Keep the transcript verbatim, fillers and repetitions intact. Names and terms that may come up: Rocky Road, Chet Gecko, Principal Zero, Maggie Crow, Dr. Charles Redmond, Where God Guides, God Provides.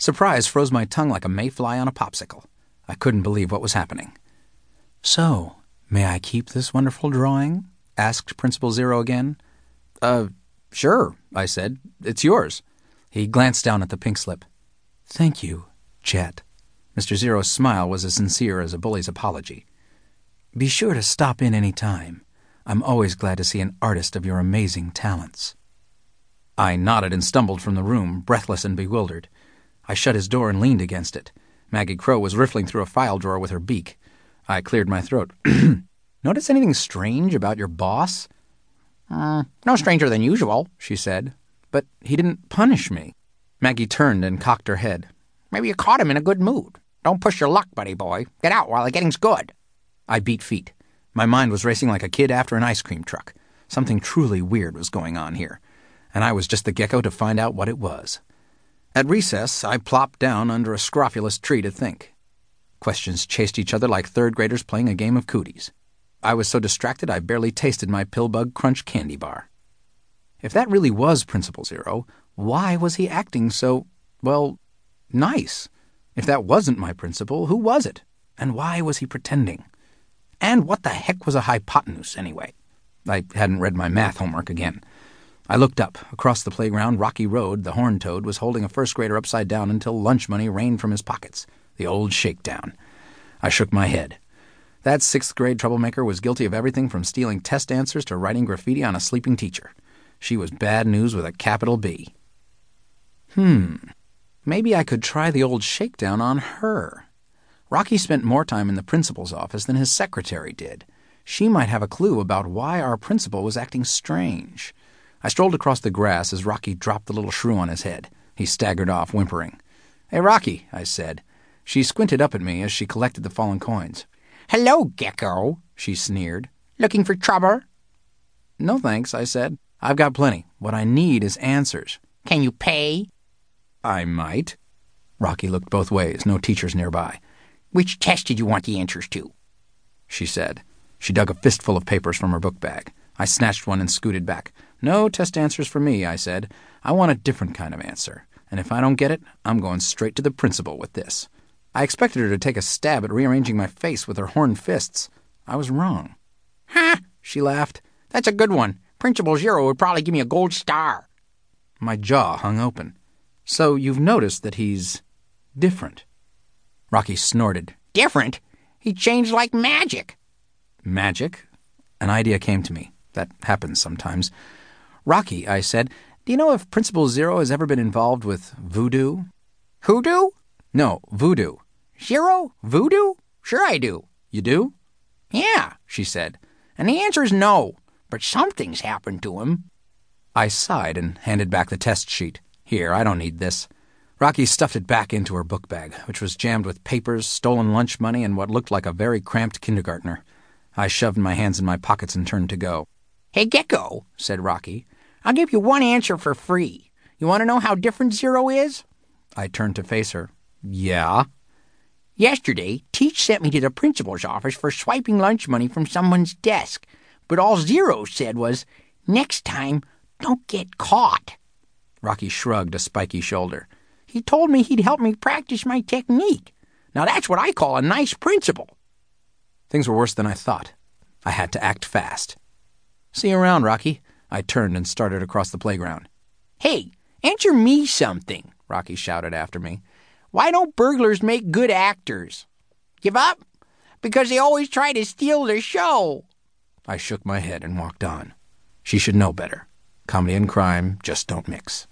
Surprise froze my tongue like a mayfly on a popsicle. I couldn't believe what was happening. "So, may I keep this wonderful drawing?" asked Principal Zero again. Uh, sure, I said. It's yours. He glanced down at the pink slip. Thank you, Chet. Mister Zero's smile was as sincere as a bully's apology. Be sure to stop in any time. I'm always glad to see an artist of your amazing talents. I nodded and stumbled from the room, breathless and bewildered. I shut his door and leaned against it. Maggie Crow was riffling through a file drawer with her beak. I cleared my throat. Notice anything strange about your boss? Uh, no stranger than usual, she said. But he didn't punish me. Maggie turned and cocked her head. Maybe you caught him in a good mood. Don't push your luck, buddy boy. Get out while the getting's good. I beat feet. My mind was racing like a kid after an ice cream truck. Something truly weird was going on here, and I was just the gecko to find out what it was. At recess, I plopped down under a scrofulous tree to think. Questions chased each other like third graders playing a game of cooties. I was so distracted I barely tasted my Pillbug Crunch candy bar. If that really was Principal Zero, why was he acting so, well, nice? If that wasn't my principal, who was it? And why was he pretending? And what the heck was a hypotenuse, anyway? I hadn't read my math homework again. I looked up. Across the playground, Rocky Road, the horned toad, was holding a first grader upside down until lunch money rained from his pockets. The old shakedown. I shook my head. That sixth grade troublemaker was guilty of everything from stealing test answers to writing graffiti on a sleeping teacher. She was bad news with a capital B. Hmm. Maybe I could try the old shakedown on her. Rocky spent more time in the principal's office than his secretary did. She might have a clue about why our principal was acting strange. I strolled across the grass as Rocky dropped the little shrew on his head. He staggered off, whimpering. "Hey, Rocky," I said. She squinted up at me as she collected the fallen coins. "Hello, Gecko," she sneered. "Looking for trouble?" "No, thanks," I said. "I've got plenty. What I need is answers." "Can you pay?" "I might." Rocky looked both ways, no teachers nearby. "Which test did you want the answers to?" she said. She dug a fistful of papers from her book bag. I snatched one and scooted back. "No test answers for me," I said. "I want a different kind of answer, and if I don't get it, I'm going straight to the principal with this." I expected her to take a stab at rearranging my face with her horned fists. I was wrong. "Ha!" she laughed. "That's a good one. Principal Zero would probably give me a gold star." My jaw hung open. "So you've noticed that he's different?" Rocky snorted. "Different? He changed like magic." "Magic?" An idea came to me. That happens sometimes. "Rocky," I said, "do you know if Principal Zero has ever been involved with voodoo?" "Hoodoo?" "No, voodoo." "Zero? Voodoo? Sure I do." "You do?" "Yeah," she said. "And the answer is no. But something's happened to him." I sighed and handed back the test sheet. "Here, I don't need this." Rocky stuffed it back into her book bag, which was jammed with papers, stolen lunch money, and what looked like a very cramped kindergartner. I shoved my hands in my pockets and turned to go. "Hey, Gecko," said Rocky, "I'll give you one answer for free. You want to know how different Zero is?" I turned to face her. "Yeah?" "Yesterday, Teach sent me to the principal's office for swiping lunch money from someone's desk, but all Zero said was, 'Next time, don't get caught.'" Rocky shrugged a spiky shoulder. "He told me he'd help me practice my technique. Now that's what I call a nice principal." Things were worse than I thought. I had to act fast. "See you around, Rocky." I turned and started across the playground. "Hey, answer me something," Rocky shouted after me. "Why don't burglars make good actors?" "Give up? Because they always try to steal their show." I shook my head and walked on. She should know better. Comedy and crime just don't mix.